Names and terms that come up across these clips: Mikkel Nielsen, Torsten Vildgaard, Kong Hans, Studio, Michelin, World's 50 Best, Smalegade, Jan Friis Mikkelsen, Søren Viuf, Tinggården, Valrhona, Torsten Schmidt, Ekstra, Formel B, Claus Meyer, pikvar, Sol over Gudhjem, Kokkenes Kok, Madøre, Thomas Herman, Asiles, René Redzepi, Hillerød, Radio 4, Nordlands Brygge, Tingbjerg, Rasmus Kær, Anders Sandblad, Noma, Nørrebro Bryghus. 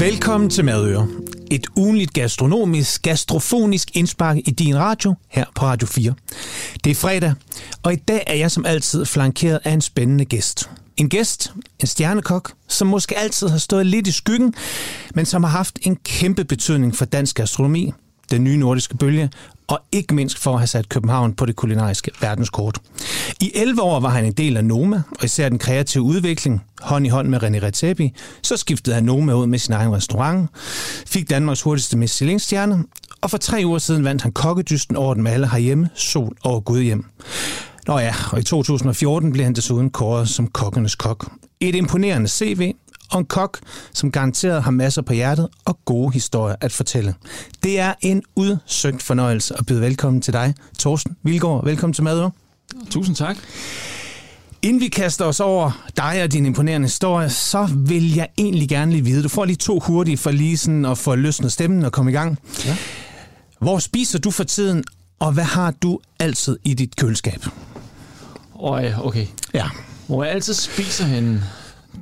Velkommen til Madøre. Et ugenligt gastronomisk, gastrofonisk indspark i din radio her på Radio 4. Det er fredag, og i dag er jeg som altid flankeret af en spændende gæst. En gæst, en stjernekok, som måske altid har stået lidt i skyggen, men som har haft en kæmpe betydning for dansk gastronomi, den nye nordiske bølge, og ikke mindst for at have sat København på det kulinariske verdenskort. I 11 år var han en del af Noma, og især den kreative udvikling, hånd i hånd med René Redzepi. Så skiftede han Noma ud med sin egen restaurant, fik Danmarks hurtigste Michelin-stjerne, og for 3 uger siden vandt han kokkedysten over den med alle herhjemme, Sol over Gudhjem. Nå ja, og i 2014 blev han desuden kåret som kokkenes kok. Et imponerende CV, og en kok, som garanteret har masser på hjertet og gode historier at fortælle. Det er en udsøgt fornøjelse at byde velkommen til dig, Torsten Vildgaard. Velkommen til Madøre. Tusind tak. Inden vi kaster os over dig og din imponerende historie, så vil jeg egentlig gerne lige vide. Du får lige 2 hurtige for lige sådan at få løsnet stemmen og komme i gang. Ja. Hvor spiser du for tiden, og hvad har du altid i dit køleskab? Okay. Ja. Hvor jeg altid spiser henne.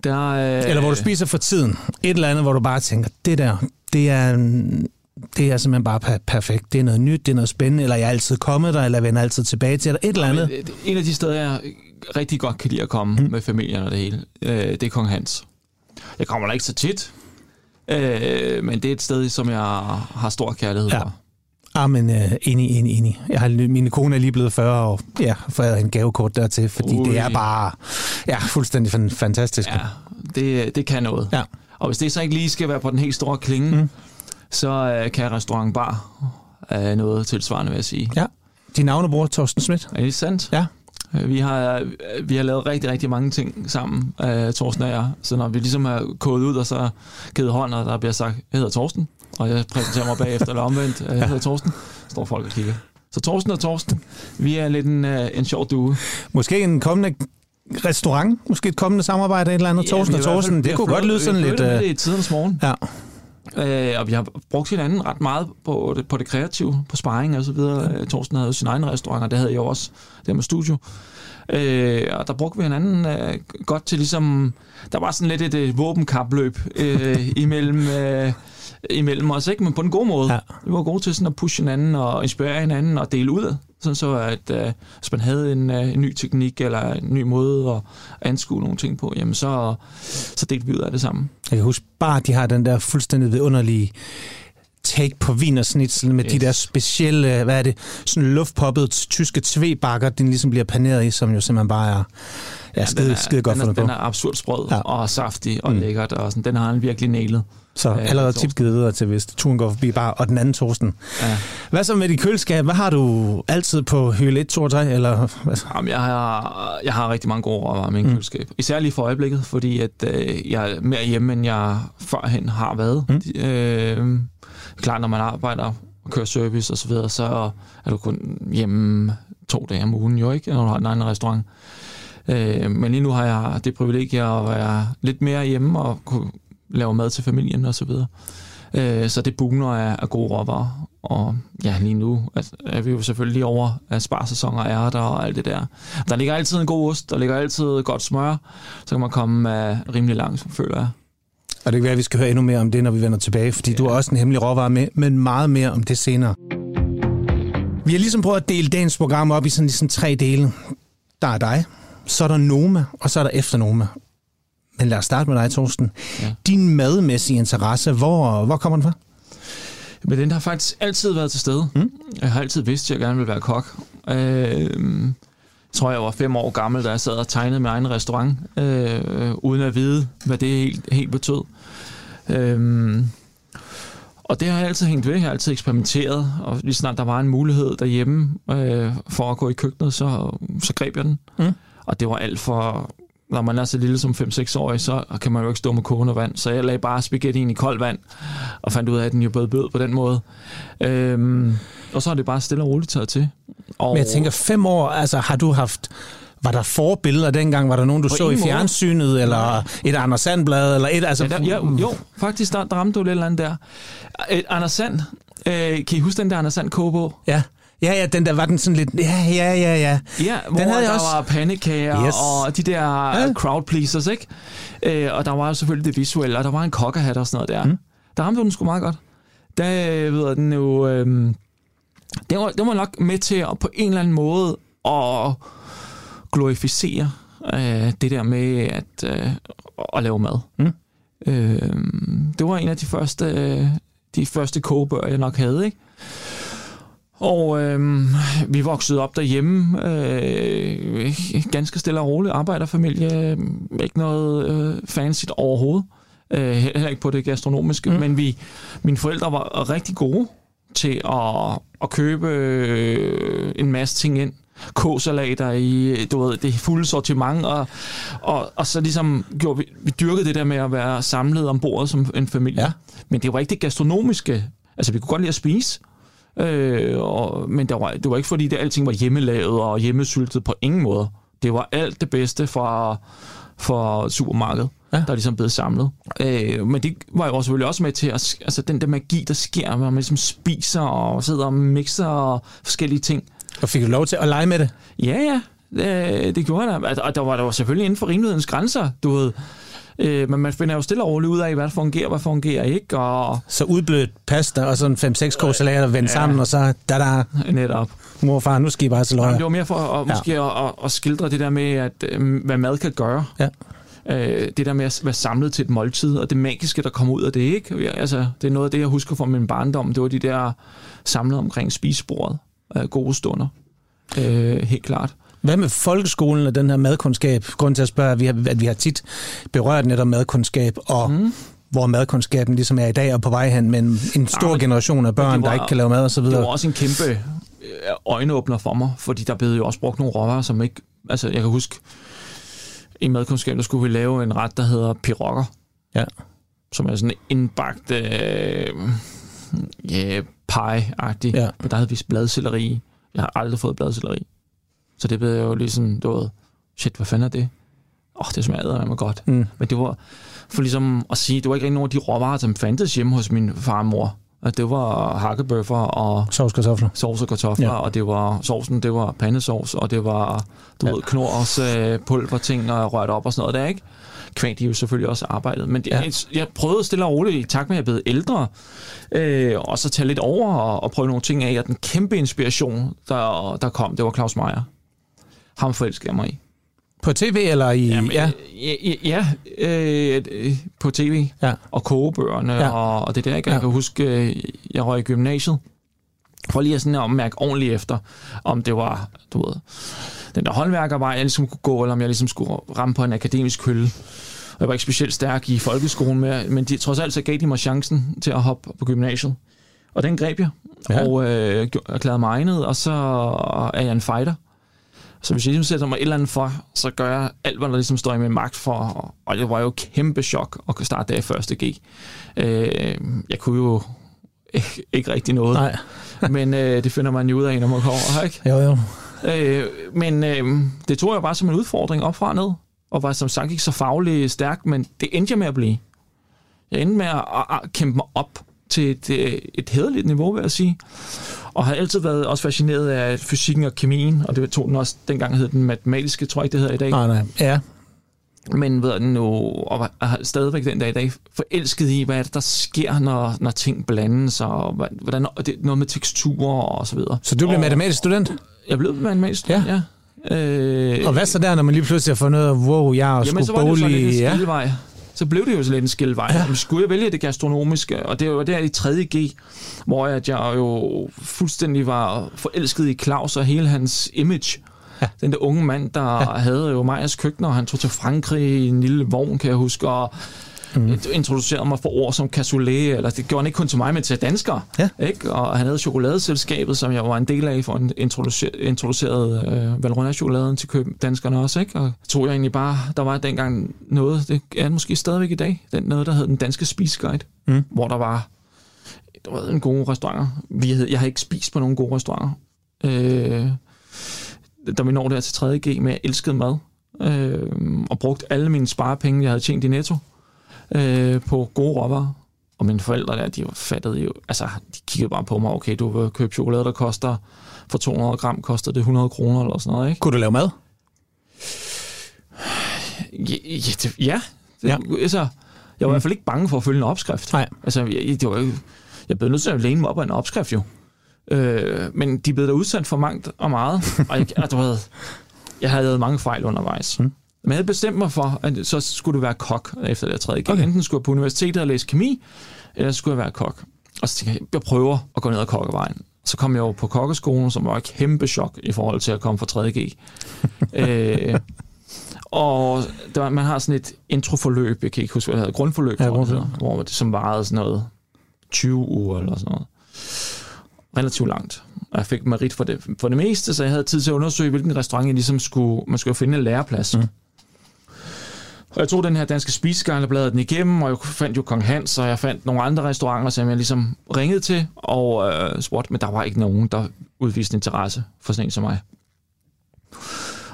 Eller hvor du spiser for tiden. Et eller andet, hvor du bare tænker, det der, det er simpelthen bare perfekt. Det er noget nyt, det er noget spændende, eller jeg er altid kommet der, eller jeg vender altid tilbage til dig. Et eller andet. En af de steder, jeg rigtig godt kan lide at komme med familien og det hele, det er Kong Hans. Jeg kommer der ikke så tit, men det er et sted, som jeg har stor kærlighed for. Amen, enig. Mine kone er lige blevet 40, og jeg havde en gavekort dertil, fordi det er bare fuldstændig fantastisk. Ja, det kan noget. Ja. Og hvis det så ikke lige skal være på den helt store klinge, så kan restaurant bar noget tilsvarende, vil jeg sige. Ja, din navnebror Torsten Schmidt. Er det sandt? Ja. Vi har lavet rigtig, rigtig mange ting sammen, Torsten og jeg. Så når vi ligesom har kodet ud og så givet hånd, og der bliver sagt, jeg hedder Torsten, og jeg præsenterer mig bagefter, eller omvendt, jeg hedder Torsten, står folk og kigger. Så Torsten og Torsten, vi er lidt en sjov duo. Måske en kommende restaurant, måske et kommende samarbejde, et eller andet, Torsten og Torsten, det kunne godt lyde sådan lidt... Vi har det i tidens morgen. Ja. Og vi har brugt hinanden ret meget på det kreative, på sparring og så videre. Torsten havde jo sin egen restaurant, og det havde jeg også, der med Studio. Og der brugte vi hinanden godt til ligesom... Der var sådan lidt et våbenkapløb imellem os, ikke? Men på den gode måde. Ja. Vi var gode til sådan at pushe hinanden og inspirere hinanden og dele ud. Sådan så, at hvis man havde en ny teknik eller en ny måde at anskue nogle ting på, jamen så delte vi ud af det sammen. Jeg kan huske, bare de har den der fuldstændig vidunderlige take på wienersnitzel med de der specielle, hvad er det, sådan luftpoppede tyske tvebakker, den ligesom bliver paneret i, som jo simpelthen bare er skide godt fundet på. Den er absurd sprød og saftig og lækkert, og sådan, den har han virkelig nælet. Så allerede tip givet videre til, hvis turen går forbi bare, og den anden Torsten. Ja. Hvad så med dit køleskab? Hvad har du altid på hylde 1, 2 og 3? Eller? Jamen, jeg har rigtig mange gode råvarer med min køleskab. Især lige for øjeblikket, fordi at, jeg er mere hjemme, end jeg førhen har været. Klart, når man arbejder og kører service og så videre, så er du kun hjemme 2 dage om ugen, jo ikke? Når du har en anden restaurant. Men lige nu har jeg det privilegie at være lidt mere hjemme og kunne lave mad til familien og så videre. Så det bugner af gode råvarer. Og ja, lige nu er vi jo selvfølgelig lige over af sparsæsoner og ærter og alt det der. Der ligger altid en god ost, der ligger altid godt smør, så kan man komme rimelig langt, føler jeg. Og det kan være, at vi skal høre endnu mere om det, når vi vender tilbage, fordi du har også en hemmelig råvarer med, men meget mere om det senere. Vi har ligesom prøvet at dele dagens program op i sådan ligesom 3 dele. Der er dig, så er der Noma, og så er der efter Noma. Men lad os starte med dig, Torsten. Ja. Din madmæssige interesse, hvor kommer den fra? Men den har faktisk altid været til stede. Jeg har altid vidst, at jeg gerne ville være kok. Jeg tror, jeg var 5 år gammel, da jeg sad og tegnede min egen restaurant, uden at vide, hvad det helt betød. Og det har jeg altid hængt ved. Jeg har altid eksperimenteret, og lige snart der var en mulighed derhjemme for at gå i køkkenet, så greb jeg den. Og det var alt for... Når man er så lille som 5-6-årig, så kan man jo ikke stå med kogende vand. Så jeg lagde bare spaghettien i koldt vand, og fandt ud af, at den jo både bød på den måde. Og så er det bare stille og roligt taget til. Og men jeg tænker, 5 år, altså har du haft... Var der forbilleder dengang? Var der nogen, du så i fjernsynet, eller et Anders Sandblad? Eller et, altså... Jo, faktisk, der ramte du lidt eller andet der. Et Anders Sand. Kan I huske den der Anders Sand kogebog? Ja. Ja, den der var den sådan lidt... Ja. Ja, hvor den havde der også... var pandekager og de der crowd pleasers, ikke? Og der var selvfølgelig det visuelle, og der var en kokkerhat og sådan noget der. Der ramte den sgu meget godt. Der ved den jo... Den var nok med til at på en eller anden måde at glorificere det der med at lave mad. Mm. Det var en af de første, kogebøger, jeg nok havde, ikke? Og vi voksede op derhjemme, ganske stille og roligt, arbejderfamilie, ikke noget fancy overhovedet, heller ikke på det gastronomiske, men mine forældre var rigtig gode til at købe en masse ting ind, kåsalater i, du ved, det fulde sortiment, og så ligesom gjorde vi dyrkede det der med at være samlet om bordet som en familie, ja. Men det var ikke det gastronomiske, altså vi kunne godt lide at spise, men det var ikke fordi det alting var hjemmelavet og hjemmesyltet på ingen måde. Det var alt det bedste fra supermarkedet, ja. Der ligesom blev samlet. Men det var jo selvfølgelig også med til, at, altså den der magi, der sker, hvor man ligesom spiser og sidder og mixer og forskellige ting. Og fik du lov til at lege med det? Ja, det gjorde jeg. Og der var selvfølgelig inden for rimelighedens grænser, du ved. Men man finder jo stille og roligt ud af, hvad fungerer ikke. Og... Så udblødt pasta og sådan 5-6 kåsalater vendt sammen, og så da-da. Netop. Mor og far, nu skal I bare til løjer. Det var mere for at skildre det der med, at, hvad mad kan gøre. Ja. Det der med at være samlet til et måltid, og det magiske, der kommer ud af det, ikke? Altså, det er noget af det, jeg husker fra min barndom. Det var de der samlet omkring spisebordet. Gode stunder. Helt klart. Hvad med folkeskolen og den her madkundskab? Grunden til at spørge, at vi har tit berørt netop madkundskab, og hvor madkundskaben ligesom er i dag og på vej hen, men en stor generation af børn, der ikke kan lave mad og så videre. Det var også en kæmpe øjenåbner for mig, fordi der blev jo også brugt nogle råvarer, som ikke... Altså, jeg kan huske, i madkundskab, der skulle vi lave en ret, der hedder pirokker. Ja. Som er sådan en indbagt... pie-agtig, ja. Men der havde vi bladcelleri. Jeg har aldrig fået bladcelleri. Så det blev jo ligesom, du ved, shit, hvad fanden er det? Det smager mig godt. Mm. Men det var, for ligesom at sige, det var ikke rigtig nogen af de råvarer, som fandtes hjemme hos min far og mor. At det var hakkebøffer og... Sovs og kartofler. Ja. Og det var sovsen, det var pandesovs, og det var, du ved, knors, pulverting og rørt op og sådan noget der, ikke? Kvæg, de jo selvfølgelig også arbejdet. Men jeg prøvede stille og roligt, i takt med, at jeg blev ældre, og så tage lidt over og prøve nogle ting af. Og den kæmpe inspiration, der kom, det var Claus Meyer. Ham forelskede jeg mig i. På tv eller i... Jamen, på tv. Ja. Og kogebøgerne og det der, ikke? Jeg kan huske, jeg røg i gymnasiet. Prøv lige sådan at mærke ordentligt efter, om det var, du ved, den der håndværkervej, jeg ligesom kunne gå, eller om jeg ligesom skulle ramme på en akademisk hylde. Og jeg var ikke specielt stærk i folkeskolen, men trods alt så gav de mig chancen til at hoppe på gymnasiet. Og den greb jeg, og erklærede mig egnet, og så er jeg en fighter. Så hvis jeg ligesom sætter mig et eller andet for, så gør jeg alt, hvad der ligesom står i min magt for, og det var jo kæmpe chok at kunne starte der i 1.G. Jeg kunne jo ikke rigtig noget. Nej. Men det finder man jo ud af, når man kommer, ikke? Jo. Men det tog jeg bare som en udfordring op fra og ned, og var som sagt ikke så faglig stærk, men det endte jeg med at blive. Jeg endte med at kæmpe mig op til et hæderligt niveau, vil jeg sige. Og har altid været også fascineret af fysikken og kemien, og det tog den også, dengang hed den matematiske, tror jeg ikke, det hedder i dag. Nej. Ja. Men ved den nu, og stadigvæk den dag i dag, forelsket i, hvad der sker, når ting blandes, og hvordan, noget med teksturer og så videre. Så du blev matematisk student? Jeg blev matematisk student, ja. Og hvad så der, når man lige pludselig har fundet ud af, wow, jeg skulle bolig... Jamen, så var det jo sådan en skillevej. Så blev det jo sådan en skillevej. Ja. Skulle jeg vælge det gastronomiske? Og det var der i 3.G, hvor jeg jo fuldstændig var forelsket i Claus og hele hans image. Ja. Den der unge mand, der havde jo Meyers køkkener, og han tog til Frankrig i en lille vogn, kan jeg huske, og introducerede mig for ord som cassoulet, eller det gjorde han ikke kun til mig, men til danskere. Ja. Ikke? Og han havde chokoladeselskabet, som jeg var en del af, for han introducerede Valrhona-chokoladen til danskerne også. Ikke? Og tog jeg egentlig bare, der var dengang noget, det er måske stadigvæk i dag, noget, der hed Den Danske Spiseguide, hvor der var en gode restauranter. Jeg har ikke spist på nogen gode restauranter. Da vi når der til 3.G med, at jeg elskede mad, og brugte alle mine sparepenge, jeg havde tjent i Netto, på gode råvarer. Og mine forældre der, de fattede jo, altså de kiggede bare på mig, okay, du vil købe chokolade, der koster, for 200 gram koster det 100 kroner eller sådan noget, ikke? Kunne du lave mad? Ja. Altså, Jeg var i hvert fald ikke bange for at følge en opskrift. Nej. Altså, jeg blev nødt til at læne mig op af en opskrift jo. Men de blev da udsendt for mangt og meget, og jeg havde lavet mange fejl undervejs. Mm. Men jeg havde bestemt mig for, at så skulle det være kok efter det 3. Okay. Enten skulle jeg på universitetet og læse kemi, eller skulle jeg være kok. Og så tænkte jeg prøver at gå ned ad kokkevejen. Så kom jeg jo på kokkeskolen, som var et kæmpe chok i forhold til at komme fra 3.G. Og der, man har sådan et introforløb, jeg kan ikke huske, hvad det hedder, grundforløb, hvor det som varede sådan noget 20 uger eller sådan noget. Relativt langt. Og jeg fik merit for det meste, så jeg havde tid til at undersøge, hvilken restaurant jeg ligesom skulle finde en læreplads. Mm. Og jeg tog den her danske spiseguide og bladrede den igennem, og jeg fandt jo Kong Hans, og jeg fandt nogle andre restauranter, som jeg ligesom ringede til og spurgte, men der var ikke nogen, der udviste interesse for sådan en som mig.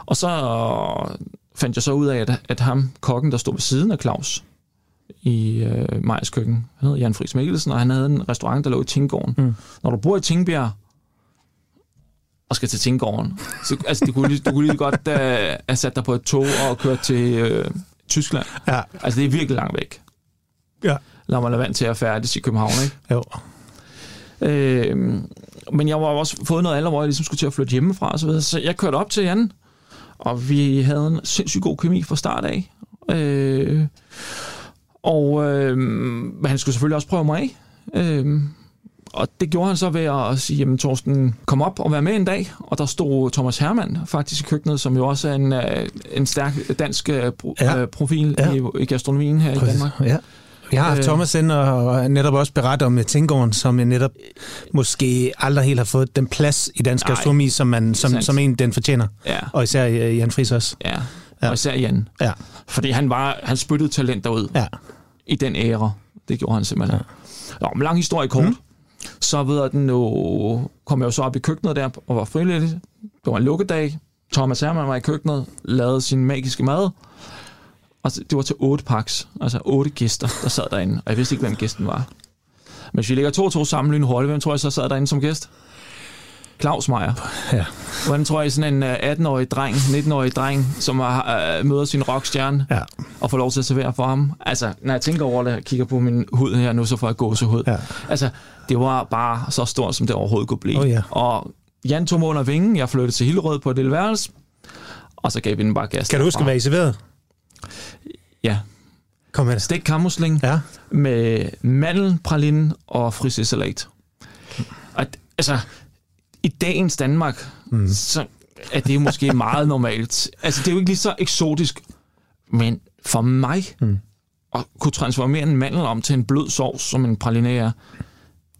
Og så fandt jeg så ud af, at ham, kokken, der stod ved siden af Claus i Meyers køkken, han hed Jan Friis Mikkelsen, og han havde en restaurant, der lå i Tinggården. Mm. Når du bor i Tingbjerg og skal til Tinggården, så altså, du kunne lige godt have sat dig på et tog og kørt til Tyskland. Ja. Altså, det er virkelig langt væk. Ja. Lad mig lade vand til at færdes i København, ikke? Jo. Men jeg var også fået noget alder, hvor jeg ligesom skulle til at flytte hjemmefra og så videre. Så jeg kørte op til Jan, og vi havde en sindssygt god kemi fra start af. Men han skulle selvfølgelig også prøve mig af. Og det gjorde han så ved at sige, jamen Torsten, kom op og vær med en dag. Og der stod Thomas Herman faktisk i køkkenet, som jo også er en stærk dansk profil i gastronomien her i Danmark. Ja. Jeg har haft Thomas ind og netop også berettet om Tinggården, som jeg netop måske aldrig helt har fået den plads i dansk gastronomi, som en den fortjener. Ja. Og især Jan Friis også. Ja. Ja. Og især Jan. Ja. Fordi han spyttede talent derud i den æra. Det gjorde han simpelthen. Ja. Nå, lang historie kort. Mm. Så kom jeg jo så op i køkkenet der og var frivillig. Det var en lukkedag. Thomas Herman var i køkkenet, lavede sin magiske mad. Og det var til 8 pakker, altså 8 gæster, der sad derinde. Og jeg vidste ikke, hvem gæsten var. Men hvis vi ligger 2-2 sammen lynhurtigt, hvem tror jeg så sad derinde som gæst? Claus Meyer. Ja. Hvordan tror jeg sådan en 19-årig dreng, som møder sin rockstjerne og får lov til at servere for ham? Altså, når jeg tænker over det, kigger på min hud her nu, så får jeg gåsehud. Ja. Altså, det var bare så stort, som det overhovedet kunne blive. Oh, yeah. Og Jan tog mig under vingen, jeg flyttede til Hillerød på et lille værelse, og så gav vi den bare gas. Kan du huske, hvad I serverede? Ja. Kom med det. Stegt kammusling med mandelpraline og frisesalat. Altså... I dagens Danmark, så er det måske meget normalt. Altså, det er jo ikke lige så eksotisk. Men for mig, at kunne transformere en mandel om til en blød sovs, som en pralinære,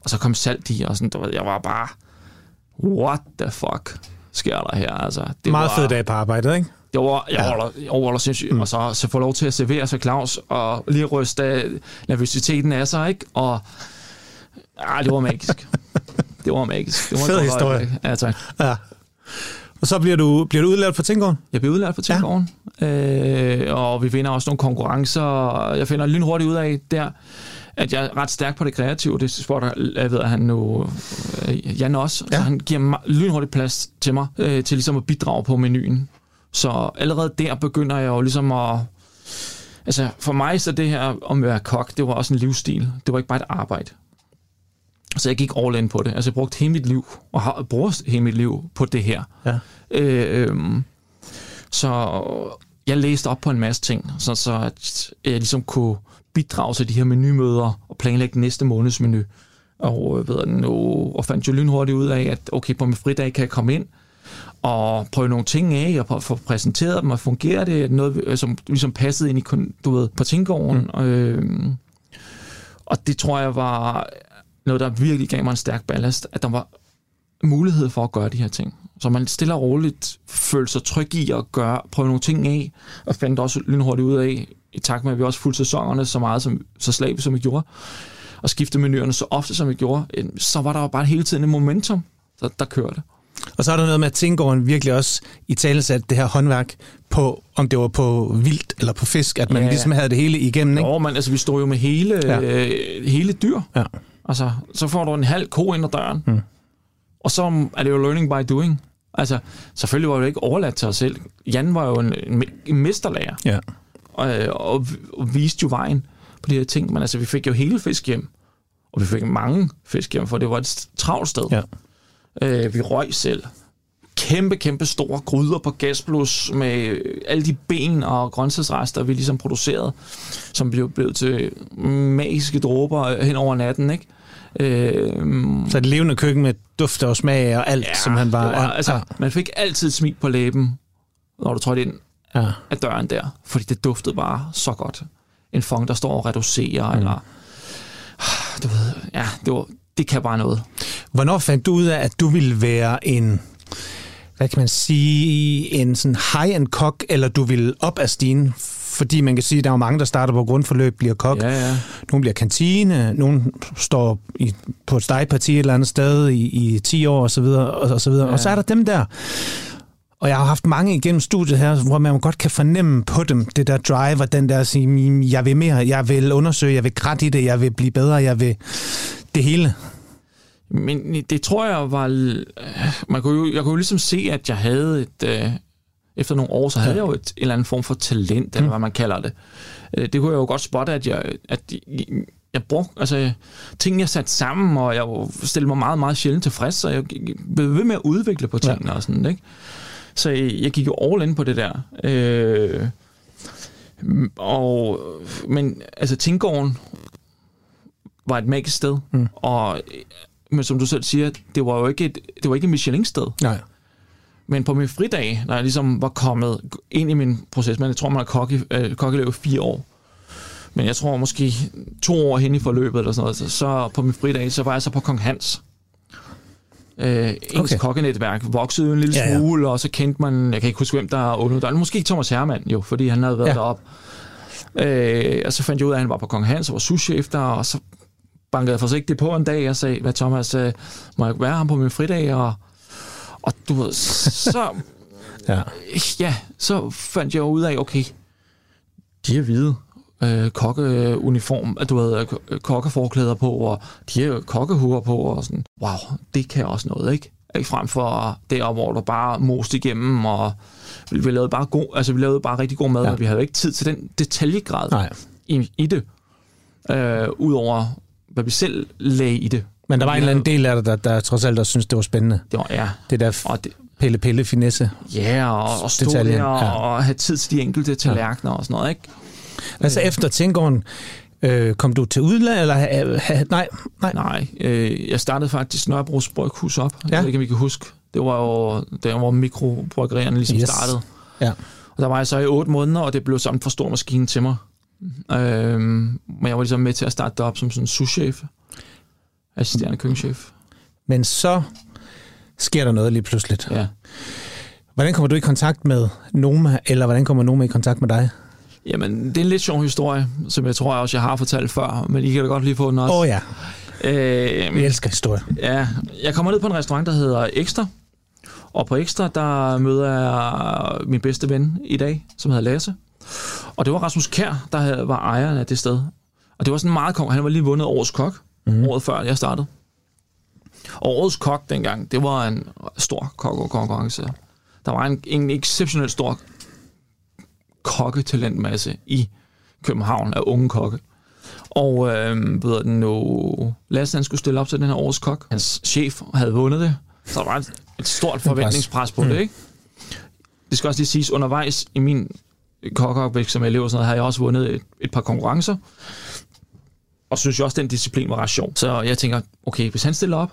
og så kom salt i, og sådan, jeg var bare, what the fuck sker der her? Altså, det meget fed dag på arbejdet, ikke? Det var, jeg overholder sindssygt, og så får lov til at servere sig Claus, og lige ryste nervøsiteten af sig, ikke? Og det var magisk. Det var magisk. Det var fed historie. Ja, tak. Ja. Og så bliver du udlært for Tinggården? Jeg bliver udlært for Tinggården. Ja. Og vi vinder også nogle konkurrencer. Og jeg finder lynhurtigt ud af der, at jeg er ret stærk på det kreative. Det sporter, jeg ved, at han nu... Jan også. Ja. Så han giver lynhurtigt plads til mig, til ligesom at bidrage på menuen. Så allerede der begynder jeg jo ligesom at... Altså, for mig så det her om at være kok, det var også en livsstil. Det var ikke bare et arbejde. Så jeg gik all in på det. Altså, jeg brugte hele mit liv, og bruger hele mit liv på det her. Ja. Så jeg læste op på en masse ting, så at jeg ligesom kunne bidrage til de her menumøder og planlægge næste måneds menu. Og fandt jo lynhurtigt ud af, at okay, på min fridag kan jeg komme ind og prøve nogle ting af, og få præsenteret dem, og fungerer det? Noget, som ligesom passede ind i, på Tinggården. Og det tror jeg var... noget, der virkelig gav mig en stærk ballast, at der var mulighed for at gøre de her ting. Så man stille og roligt følte sig tryg i at prøve nogle ting af, og fandt også lynhurtigt ud af, i takt med, at vi også fulgte sæsonerne så slavisk, som vi gjorde, og skiftede menuerne så ofte, som vi gjorde, så var der jo bare hele tiden et momentum, der kørte. Og så er der noget med, at Tinggården virkelig også i tale satte det her håndværk på, om det var på vildt eller på fisk, at man ligesom havde det hele igennem, ikke? Jo, men altså, vi stod jo med hele dyr. Ja. Altså, så får du en halv ko ind ad døren. Og så er det jo learning by doing. Altså, selvfølgelig var det ikke overladt til os selv. Jan var jo en mesterlærer. Ja. Og viste jo vejen på de her ting. Men altså, vi fik jo hele fisk hjem, og vi fik mange fisk hjem, for det var et travlt sted. Ja. Vi røg selv. Kæmpe store gryder på gasblus med alle de ben og grøntsagsrester, vi ligesom producerede, som blev til magiske dråber hen over natten, ikke? Så et levende køkken med duft og smag og alt, ja, som han bare... Ja, altså, man fik altid et smil på læben, når du trådte ind af døren der, fordi det duftede bare så godt. En fong, der står og reducerer, eller... Du ved, ja, det kan bare noget. Hvornår fandt du ud af, at du ville være en... Hvad kan man sige, en sådan high-end kok, eller du vil op af stigen? Fordi man kan sige, at der er mange, der starter på grundforløb, bliver kok. Ja, ja. Nogle bliver kantine, nogle står på et stegeparti et eller andet sted i 10 år, og så videre. Ja. Og så er der dem der. Og jeg har haft mange igennem studiet her, hvor man godt kan fornemme på dem, det der drive, og den der at sige, jeg vil mere, jeg vil undersøge, jeg vil kratte i det, jeg vil blive bedre, jeg vil det hele. Men det tror jeg var... Jeg kunne jo ligesom se, at jeg havde et... Efter nogle år, så havde jeg jo en eller anden form for talent, eller hvad man kalder det. Det kunne jeg jo godt spotte, at jeg brugte... Altså, ting, jeg satte sammen, og jeg stillede mig meget, meget sjældent tilfreds, så jeg blev ved med at udvikle på tingene og sådan, ikke? Så jeg gik jo all in på det der. Men altså, Tinggården var et magisk sted, og... Men som du selv siger, det var jo ikke et Michelin-sted. Nej. Men på min fridag, når jeg ligesom var kommet ind i min proces, men jeg tror, man har kokkeelev 4 år, men jeg tror måske 2 år hen i forløbet, eller sådan noget, så på min fridag, så var jeg så på Kong Hans. Ens kokkenetværk voksede en lille smule, og så kendte man, jeg kan ikke huske, hvem der åbnede døren, måske Thomas Herman, jo, fordi han havde været deroppe. Og så fandt jeg ud af, at han var på Kong Hans, og var souschef der, og så bankede forsigtigt på en dag og sagde, hvad Thomas, må jeg være ham på min fridag? Og du ved, så... så fandt jeg ud af, okay, de er hvide kokkeuniform, at du havde kokkeforklæder på, og de har kokkehuer på, og sådan, wow, det kan også noget, ikke? Ikke frem for deroppe, hvor du bare most igennem, og vi lavede bare rigtig god mad, men vi havde ikke tid til den detaljegrad i det, udover hvad vi selv lagde i det. Men der var en eller anden del af det, der trods alt også synes det var spændende. Det var, det der pille-finesse. Ja, og stå der og have tid til de enkelte tallerkener og sådan noget, ikke? Altså efter Tinggården, kom du til udlandet, eller? Nej. Jeg startede faktisk Nørrebro Bryghus op. Jeg ved ikke, om I kan huske. Det var jo der, hvor mikrobryggerierne ligesom startede. Ja. Og der var jeg så i 8 måneder, og det blev samt for stor maskine til mig. Men jeg var ligesom med til at starte op som sådan en souschef, assisterende køkkenchef. Men så sker der noget lige pludselig. Ja. Hvordan kommer du i kontakt med Noma, eller hvordan kommer Noma i kontakt med dig? Jamen, det er en lidt sjov historie, som jeg tror jeg har fortalt før, men I kan da godt lige få den også. Vi elsker historie. Ja, jeg kommer ned på en restaurant, der hedder Ekstra, og på Ekstra, der møder jeg min bedste ven i dag, som hedder Lasse. Og det var Rasmus Kær, der var ejeren af det sted. Og det var sådan meget kong. Han var lige vundet årets kok, året før jeg startede. Og årets kok dengang, det var en stor kokkonkurrence. Der var en exceptionelt stor kokketalentmasse i København af unge kokke. Og Lasse, han skulle stille op til den her årets kok. Hans chef havde vundet det. Så der var et stort forventningspres på det, ikke? Det skal også lige siges, undervejs i min kokkeopvækst som elev og sådan noget, har jeg også vundet et par konkurrencer. Og synes jo også, den disciplin var ret sjov. Så jeg tænker, okay, hvis han stiller op,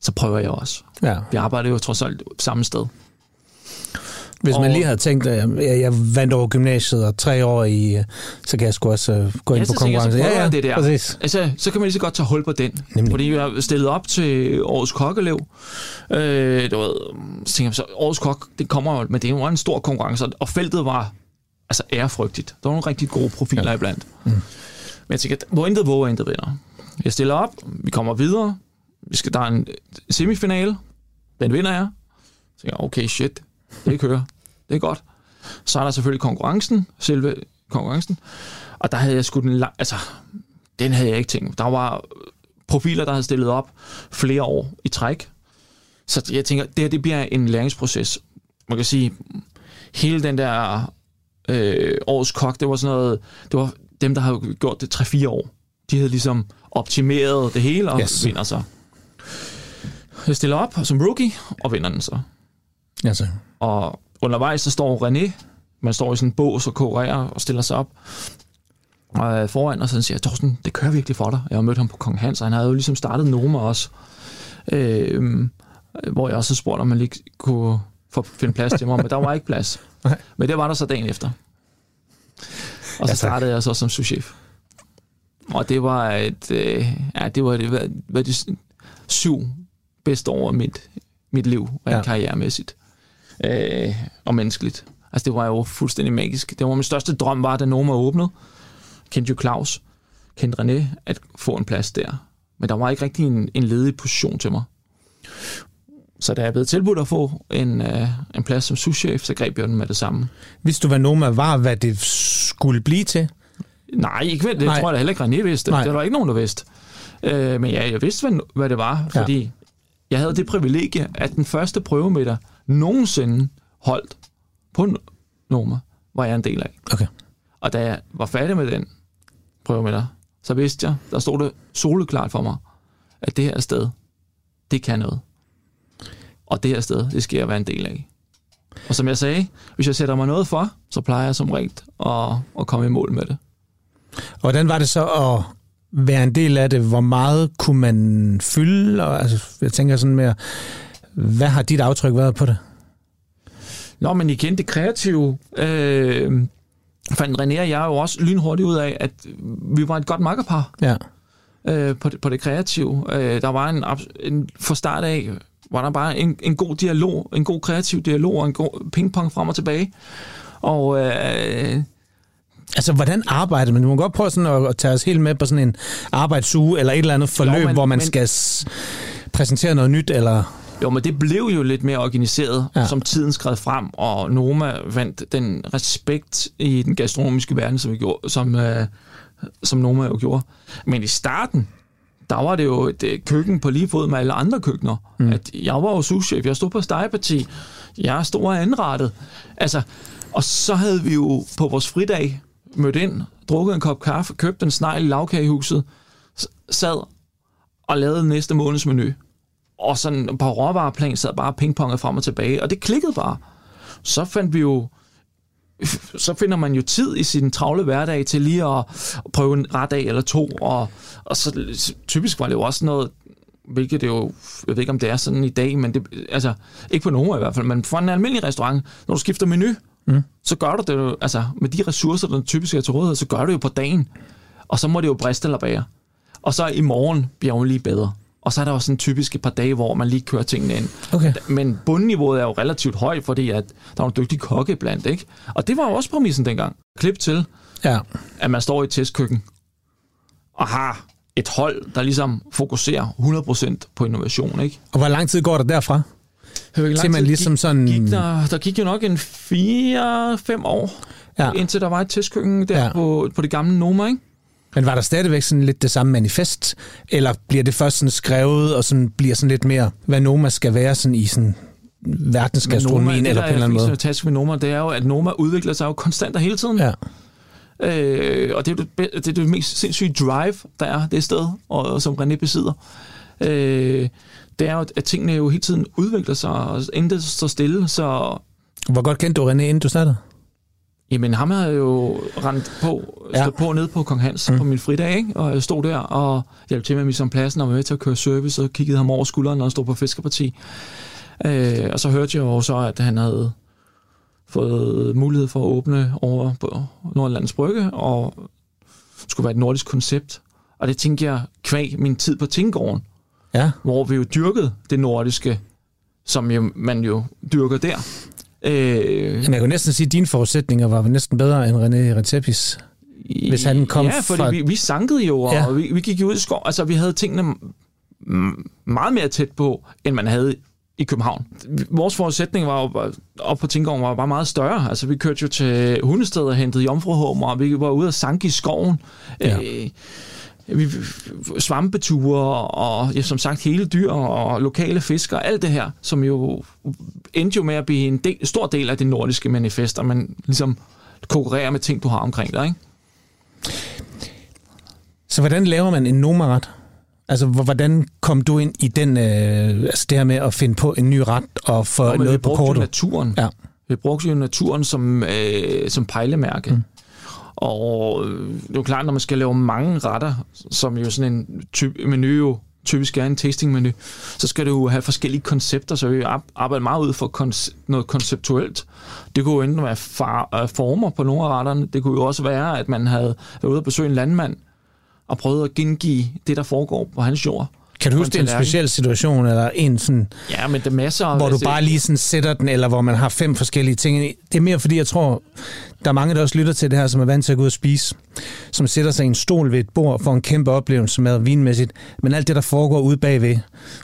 så prøver jeg også. Ja. Vi arbejder jo trods alt samme sted. Hvis man lige havde tænkt, at jeg vandt over gymnasiet og 3 år i, så kan jeg sgu også gå ind på konkurrencer. Ja, det der. Præcis. Altså, så kan man lige så godt tage hul på den. Nemlig. Fordi jeg stillede op til årets kokkelev. Så tænker jeg, så årets kok, det kommer jo, men det var en stor konkurrence, og feltet var altså ærefrygtigt. Der var nogle rigtig gode profiler iblandt. Men jeg tænker, hvor intet våger, intet vinder. Jeg stiller op, vi kommer videre, der er en semifinale, den vinder jeg. Så tænker jeg, okay, shit, det kører, det er godt. Så er der selvfølgelig konkurrencen, selve konkurrencen, og der havde jeg sgu den havde jeg ikke tænkt. Der var profiler, der havde stillet op flere år i træk. Så jeg tænker, det her, det bliver en læringsproces. Man kan sige, hele den der årets kok, det var sådan noget, det var dem, der har gjort det 3-4 år, de havde ligesom optimeret det hele og yes. vinder så. Jeg stiller op som rookie, og vinder den så. Yes. Og undervejs, så står René, man står i sådan en bås og korerer og stiller sig op og foran, og så siger jeg, Torsten, det kører virkelig for dig. Jeg har mødt ham på Kong Hans, og han havde jo ligesom startet Noma også. Hvor jeg også spurgte, om man lige kunne finde plads til mig, men der var ikke plads. Okay. Men det var der så dagen efter. Og så startede jeg så som souschef. Og det var et, det var 7 bedste år af mit liv, rent karrieremæssigt og menneskeligt. Altså det var jo fuldstændig magisk. Det var min største drøm, var, da Noma åbnede. Kendte jo Claus, kendte René, at få en plads der. Men der var ikke rigtig en ledig position til mig. Så da jeg blev tilbudt at få en plads som souschef, så greb jeg den med det samme. Vidste du, hvad Noma var, hvad det skulle blive til? Nej, ikke ved det. Nej. Tror jeg da heller ikke, René vidste. Nej. Der var ikke nogen, der vidste. Men ja, jeg vidste, hvad det var, fordi jeg havde det privilegie, at den første prøvemiddag nogensinde holdt på Noma, var jeg en del af. Okay. Og da jeg var færdig med den prøvemiddag, så vidste jeg, der stod det soleklart for mig, at det her sted, det kan noget. Og det her sted, det skal jeg være en del af. Og som jeg sagde, hvis jeg sætter mig noget for, så plejer jeg som rent at komme i mål med det. Hvordan var det så at være en del af det? Hvor meget kunne man fylde? Og, altså, jeg tænker sådan mere, hvad har dit aftryk været på det? Nå, men igen, det kreative fandt René og jeg jo også lynhurtigt ud af, at vi var et godt makkerpar på det kreative. Der var en fra start af, var der bare en god dialog, en god kreativ dialog og en god pingpong frem og tilbage. Og altså, hvordan arbejder man? Du må godt prøve sådan at tage os helt med på sådan en arbejdsuge eller et eller andet forløb, hvor man skal præsentere noget nyt, eller... Jo, men det blev jo lidt mere organiseret, som tiden skred frem, og Noma vandt den respekt i den gastronomiske verden, som Noma jo gjorde. Men i starten, der var det jo et køkken på lige fod med alle andre køkkener. Mm. At jeg var jo souschef, jeg stod på stegeparti, jeg stod og anrettet. Altså, og så havde vi jo på vores fridag mødt ind, drukket en kop kaffe, købt en snegl i lavkagehuset, sad og lavede næste måneds menu. Og sådan på råvareplan sad bare pingponget frem og tilbage, og det klikkede bare. Så finder man jo tid i sin travle hverdag til lige at prøve en ret af eller to, og så typisk var det jo også noget, hvilket det jo, jeg ved ikke om det er sådan i dag, men det, altså ikke på nogen i hvert fald, men for en almindelig restaurant, når du skifter menu, så gør du det altså med de ressourcer, der typisk er til rådighed, så gør du jo på dagen, og så må det jo briste eller bære. Og så i morgen bliver hun lige bedre. Og så er der også sådan typisk et par dage, hvor man lige kører tingene ind. Okay. Men bundniveauet er jo relativt højt, fordi at der er en dygtig kokke blandt, ikke? Og det var jo også præmissen dengang. Klip til, at man står i et testkøkken og har et hold, der ligesom fokuserer 100% på innovation, ikke? Og hvor lang tid går der derfra? Til man ligesom sådan... Der gik jo nok en 4-5 år, indtil der var et testkøkken der på det gamle Noma, ikke? Men var der stadigvæk sådan lidt det samme manifest, eller bliver det først sådan skrevet, og sådan bliver sådan lidt mere, hvad Noma skal være sådan i sådan verdensgastronomien, eller på en eller anden måde? Det, der er fantastisk med Noma, det er jo, at Noma udvikler sig jo konstant og hele tiden. Ja. Og det er det mest sindssyge drive, der er det sted, og som René besidder. Det er jo, at tingene jo hele tiden udvikler sig, og intet står stille, så... Hvor godt kendte du René, inden du startede? Jamen, ham havde jo rendt på, stået på nede på Kong Hans på min fridag, ikke? Og jeg stod der og hjalp til med mig som pladsen og var med til at køre service, og kiggede ham over skulderen, når han stod på fiskerparti. Og så hørte jeg jo så, at han havde fået mulighed for at åbne over på Nordlands Brygge, og det skulle være et nordisk koncept. Og det tænkte jeg kvæg min tid på Tinggården, hvor vi jo dyrkede det nordiske, som jo, man jo dyrker der. Jamen, jeg kunne næsten sige, at dine forudsætninger var næsten bedre end René Redzepis, hvis han kom fra... Ja, fordi vi sankede jo, og vi gik jo ud i skov. Altså, vi havde tingene meget mere tæt på, end man havde i København. Vores forudsætning var jo, op på Tinggården var bare meget større. Altså, vi kørte jo til hundesteder og hentede jomfruhummer, og vi var ude og sanke i skoven. Vi svampeture og som sagt hele dyr og lokale fiskere, alt det her, som jo endte jo med at blive en stor del af det nordiske manifest, og man ligesom konkurrerer med ting, du har omkring dig, ikke? Så hvordan laver man en Noma-ret? Altså, hvordan kom du ind i den, altså det her med at finde på en ny ret og få noget på kortet? Naturen. Ja. Vi brugte jo naturen som pejlemærke. Mm. Og det er jo klart, når man skal lave mange retter, som jo sådan en type menu jo typisk er en tastingmenu, så skal du jo have forskellige koncepter, så vi arbejder meget ud for noget konceptuelt. Det kunne jo enten være former på nogle af retterne, det kunne jo også være, at man havde været ude og besøge en landmand, og prøvet at gengive det, der foregår på hans jord. Kan du huske en speciel situation, eller en sådan... Ja, men der er masser... Hvor du bare lige sådan sætter den, eller hvor man har 5 forskellige ting. Det er mere fordi, jeg tror, der er mange, der også lytter til det her, som er vant til at gå ud og spise, som sætter sig i en stol ved et bord for en kæmpe oplevelse med vinmæssigt, men alt det, der foregår ude bagved,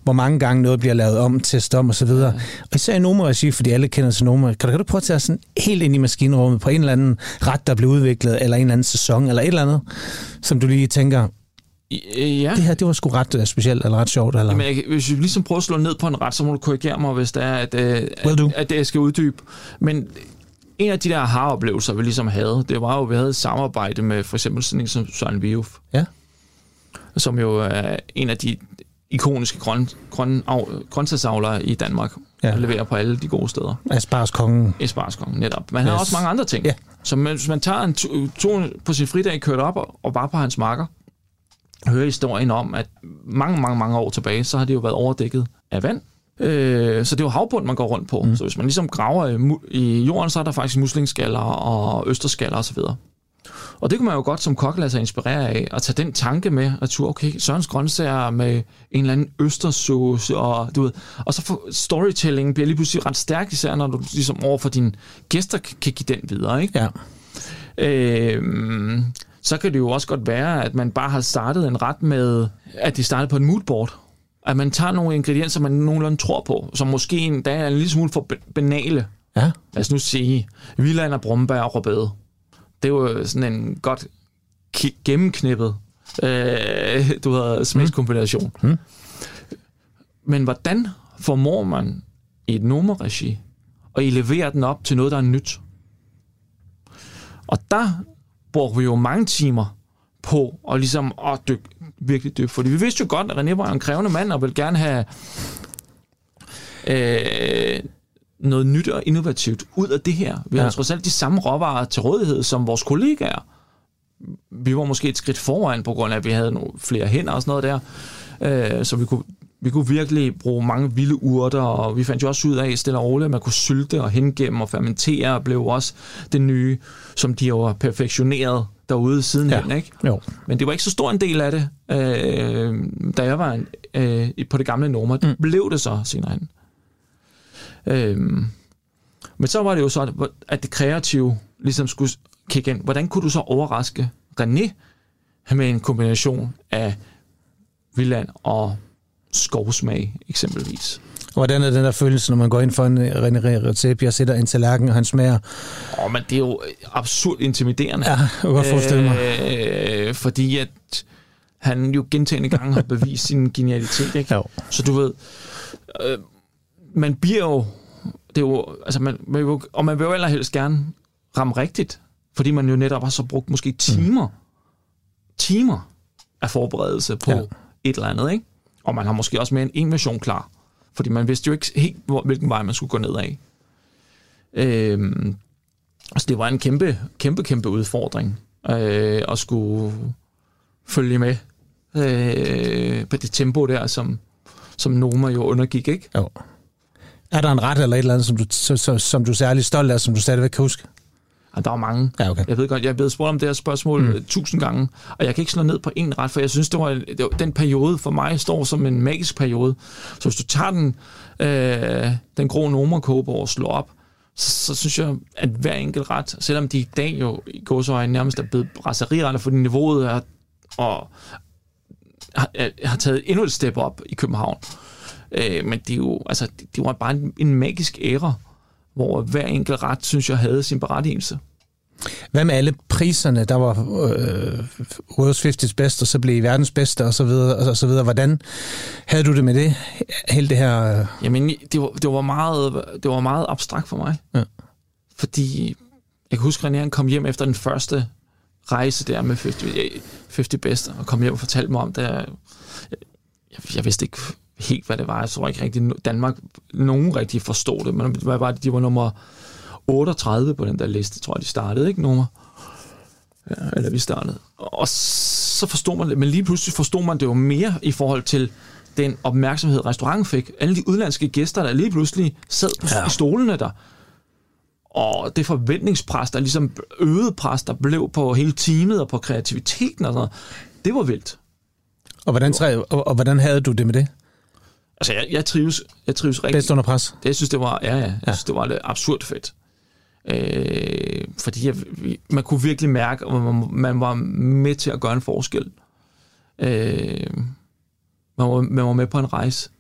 hvor mange gange noget bliver lavet om, testet om osv. Ja. Og især i Noma-regi, fordi alle kender til Noma. Kan du prøve at tage sådan helt ind i maskinrummet på en eller anden ret, der bliver udviklet, eller en eller anden sæson, eller et eller andet, som du lige tænker... Ja. Det her, det var sgu ret specielt, eller ret sjovt. Eller? Jamen, hvis vi ligesom prøver at slå ned på en ret, så må du korrigere mig, hvis det er, at jeg skal uddybe. Men en af de der aha-oplevelser, vi ligesom havde, det var jo, at vi havde et samarbejde med for eksempel sådan en som Søren Viuf, ja, som jo er en af de ikoniske grøntsagsavlere i Danmark, ja, og leverer på alle de gode steder. Asparskongen, netop. Man har også mange andre ting. Ja. Så hvis man tager en tur på sin fridag, kørt op og bare på hans marker, hører historien om, at mange år tilbage, så har det jo været overdækket af vand. Så det er jo havbund, man går rundt på. Mm. Så hvis man ligesom graver i jorden, så er der faktisk muslingeskaller og østersskaller osv. Og det kunne man jo godt som kok lade sig inspirere af, at tage den tanke med, at du, okay, Sørens grøntsager med en eller anden østersauce, og du ved, og så storytelling bliver lige pludselig ret stærk, især når du ligesom overfor dine gæster kan give den videre, ikke? Ja. Så kan det jo også godt være, at man bare har startet en ret med, at de startede på en moodboard. At man tager nogle ingredienser, man nogenlunde tror på, som måske en dag er en lille smule for banale. Ja. Lad os nu sige, villain og brombær og rødbede. Det er jo sådan en godt gennemknippet smagskombination. Mm. Men hvordan formår man i et Noma-regi at elevere den op til noget, der er nyt? Og der brugte vi jo mange timer på at ligesom at virkelig dykke. Fordi vi vidste jo godt, at René var en krævende mand, og ville gerne have noget nyt og innovativt ud af det her. Vi havde trods alt de samme råvarer til rådighed som vores kollegaer. Vi var måske et skridt foran, på grund af, at vi havde nogle flere hænder og sådan noget der. Så vi kunne virkelig bruge mange vilde urter, og vi fandt jo også ud af stille og roligt, at man kunne sylte og hengemme og fermentere, og blev også det nye, som de jo har perfektioneret derude sidenhen, ja, ikke? Jo. Men det var ikke så stor en del af det, da jeg var på det gamle Noma. Det blev det så senere hen. Men så var det jo så, at det kreative ligesom skulle kigge ind. Hvordan kunne du så overraske René med en kombination af vildland og skovsmag, eksempelvis. Hvordan er den der følelse, når man går ind for en René Redzepi og sætter en tallerken, og han smager? Men det er jo absurd intimiderende. Ja, jeg kan godt forestille mig. Fordi at han jo gentagne gange har bevist sin genialitet, ikke? Jo. Så du ved, man bliver jo... Det er jo altså man vil jo allerhelst gerne ramme rigtigt, fordi man jo netop har så brugt måske timer af forberedelse på et eller andet, ikke? Og man har måske også mere end en version klar, fordi man vidste jo ikke helt, hvilken vej man skulle gå ned af. Altså det var en kæmpe udfordring at skulle følge med på det tempo der, som Noma jo undergik, ikke? Jo. Er der en ret eller et eller andet, som du er særlig stolt af, som du stadigvæk kan huske? Og der er mange. Ja, okay. Jeg ved godt, jeg er blevet spurgt om det her spørgsmål 1000 gange, og jeg kan ikke slå ned på en ret, for jeg synes, det var den periode for mig står som en magisk periode. Så hvis du tager den grå Noma-kåbe og slår op, så synes jeg, at hver enkelt ret, selvom de i dag jo i gåseøjne nærmest er blevet brasseriretter, fordi niveauet er, og har taget endnu et step op i København. Men det er jo, altså, det var bare en magisk æra, hvor hver enkelt ret, synes jeg, havde sin berettigelse. Hvad med alle priserne? Der var World's 50's bedste, og så blev I verdens bedste, og så videre, og så videre. Hvordan havde du det med det? Hele det her... Jamen, det var meget abstrakt for mig. Ja. Fordi, jeg kan huske, at René kom hjem efter den første rejse der med 50 Best, og kom hjem og fortalte mig om det. Jeg vidste ikke helt, hvad det var. Jeg tror ikke rigtigt, Danmark, nogen rigtig forstod det, men hvad var det? De var nummer 38 på den der liste, tror jeg, de startede, ikke? Nummer. Ja, eller vi startede. Og så forstod man det, men lige pludselig forstod man det jo mere i forhold til den opmærksomhed, restauranten fik. Alle de udlandske gæster, der lige pludselig sad på stolene der. Og det forventningspres, der ligesom øget pres, der blev på hele teamet og på kreativiteten og sådan noget, det var vildt. Og hvordan havde du det med det? Altså, jeg trives rigtig. Bedst under pres? Det, jeg synes, det var, synes, det var lidt absurd fedt. Fordi man kunne virkelig mærke, at man var med til at gøre en forskel. Man var med på en rejse.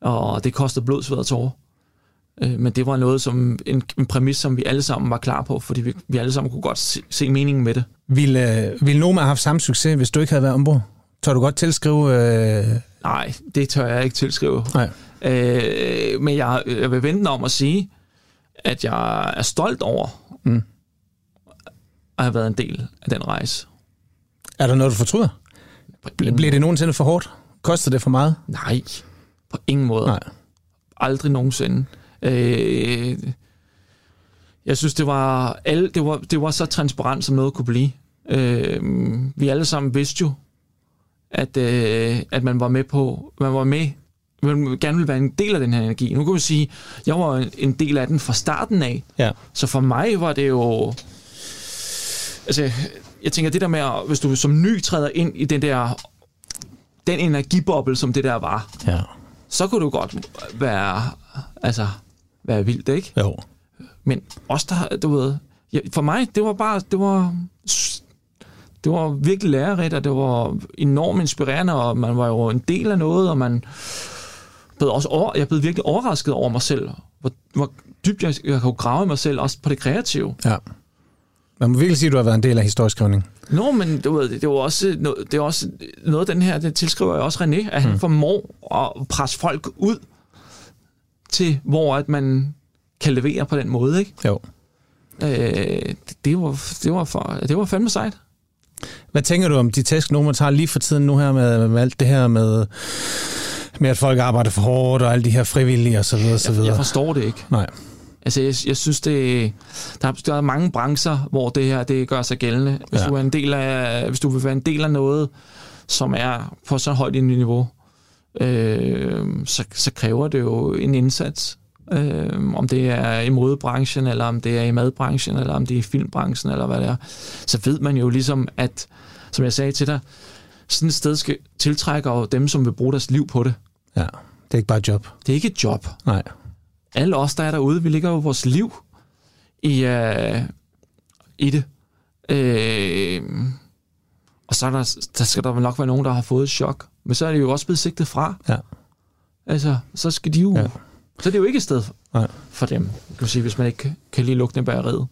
Og det kostede blod, sved og tårer. Men det var noget som en præmis, som vi alle sammen var klar på, fordi vi alle sammen kunne godt se meningen med det. Ville Noma have haft samme succes, hvis du ikke havde været ombord? Tør du godt tilskrive? Nej, det tør jeg ikke tilskrive. Nej. Men jeg vil vente om at sige, at jeg er stolt over at have været en del af den rejse. Er der noget, du fortryder? Bliver det nogensinde for hårdt? Koster det for meget? Nej, på ingen måde. Nej. Aldrig nogensinde. Jeg synes, det var så transparent, som noget kunne blive. Vi alle sammen vidste jo, at man var med på, man gerne ville være en del af den her energi. Nu kan vi sige, jeg var en del af den fra starten af, så for mig var det jo, altså, jeg tænker det der med, hvis du som ny træder ind i den energiboble, som det der var, så kunne du godt være vildt, ikke? Jo. Men også der, du ved, for mig, det var virkelig lærerigt, og det var enormt inspirerende, og man var jo en del af noget, og jeg blev virkelig overrasket over mig selv, hvor dybt jeg kunne grave mig selv, også på det kreative. Ja. Man må virkelig sige, at du har været en del af historieskrivningen. Nå, men du ved, det er også noget, den her, det tilskriver jeg også René, at han formår at presse folk ud til, hvor at man kan levere på den måde, ikke? Jo. Det var fandme sejt. Hvad tænker du om de tæsk, nogen tager lige for tiden nu her med alt det her med at folk arbejder for hårdt og alle de her frivillige og så videre og så videre? Jeg forstår det ikke. Nej. Altså, jeg synes, der er mange brancher, hvor det her det gør sig gældende. Hvis du er en del af, hvis du vil være en del af noget, som er på så højt et niveau, så kræver det jo en indsats. Om det er i modebranchen, eller om det er i madbranchen, eller om det er i filmbranchen, eller hvad det er, så ved man jo ligesom, at, som jeg sagde til dig, sådan et sted skal tiltrække jo dem, som vil bruge deres liv på det. Ja, det er ikke bare et job. Det er ikke et job. Nej. Alle os, der er derude, vi ligger jo vores liv i det. Og så er der skal der nok være nogen, der har fået et chok. Men så er det jo også blevet sigtet fra. Ja. Altså, så skal de jo... Ja. Så det er jo ikke et sted for dem, kan man sige, hvis man ikke kan lige lukke den bageriet.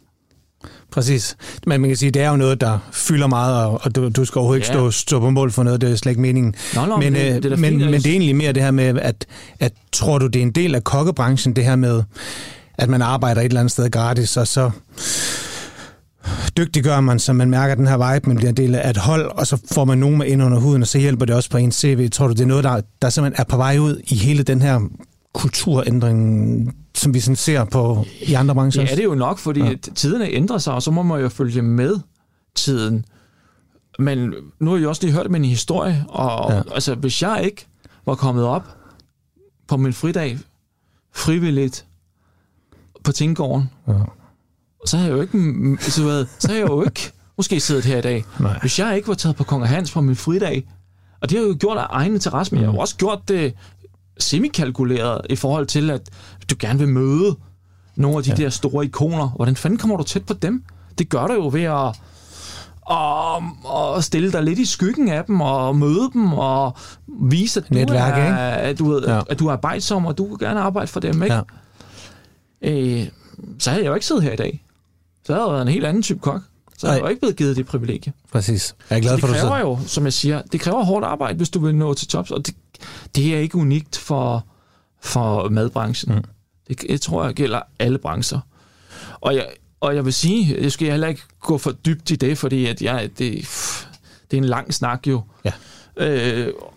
Præcis. Men man kan sige, det er jo noget, der fylder meget, og du skal overhovedet ikke stå på mål for noget, det er slet ikke meningen. Nå, men det er egentlig mere det her med, at tror du, det er en del af kokkebranchen, det her med, at man arbejder et eller andet sted gratis, og så dygtiggør man, så man mærker den her vibe, man bliver en del af et hold, og så får man nogen med ind under huden, og så hjælper det også på ens CV. Tror du, det er noget, der simpelthen er på vej ud i hele den her kulturændringen, som vi sådan ser på i andre brancher? Ja, det er jo nok, fordi tiderne ændrer sig, og så må man jo følge med tiden. Men nu har jeg også lige hørt min historie, og altså, hvis jeg ikke var kommet op på min fridag frivilligt på Tinggården, så havde jeg jo ikke, måske siddet her i dag. Nej. Hvis jeg ikke var taget på Kong Hans på min fridag, og det har jeg jo gjort af egen interesse, men jeg har også gjort det semikalkuleret i forhold til, at du gerne vil møde nogle af de der store ikoner. Hvordan fanden kommer du tæt på dem? Det gør du jo ved at stille dig lidt i skyggen af dem, og møde dem, og vise, at du er arbejdsom, og du kan gerne arbejde for dem, ikke? Ja. Så havde jeg jo ikke siddet her i dag. Så havde jeg været en helt anden type kok. Så havde jeg jo ikke blevet givet det privilegie. Præcis. Jeg er glad for, det kræver jo, som jeg siger, det kræver hårdt arbejde, hvis du vil nå til tops, og det er ikke unikt for madbranchen. Det tror jeg gælder alle brancher. Og jeg, Og jeg vil sige, jeg skal heller ikke gå for dybt i det, fordi at det er en lang snak jo. Ja.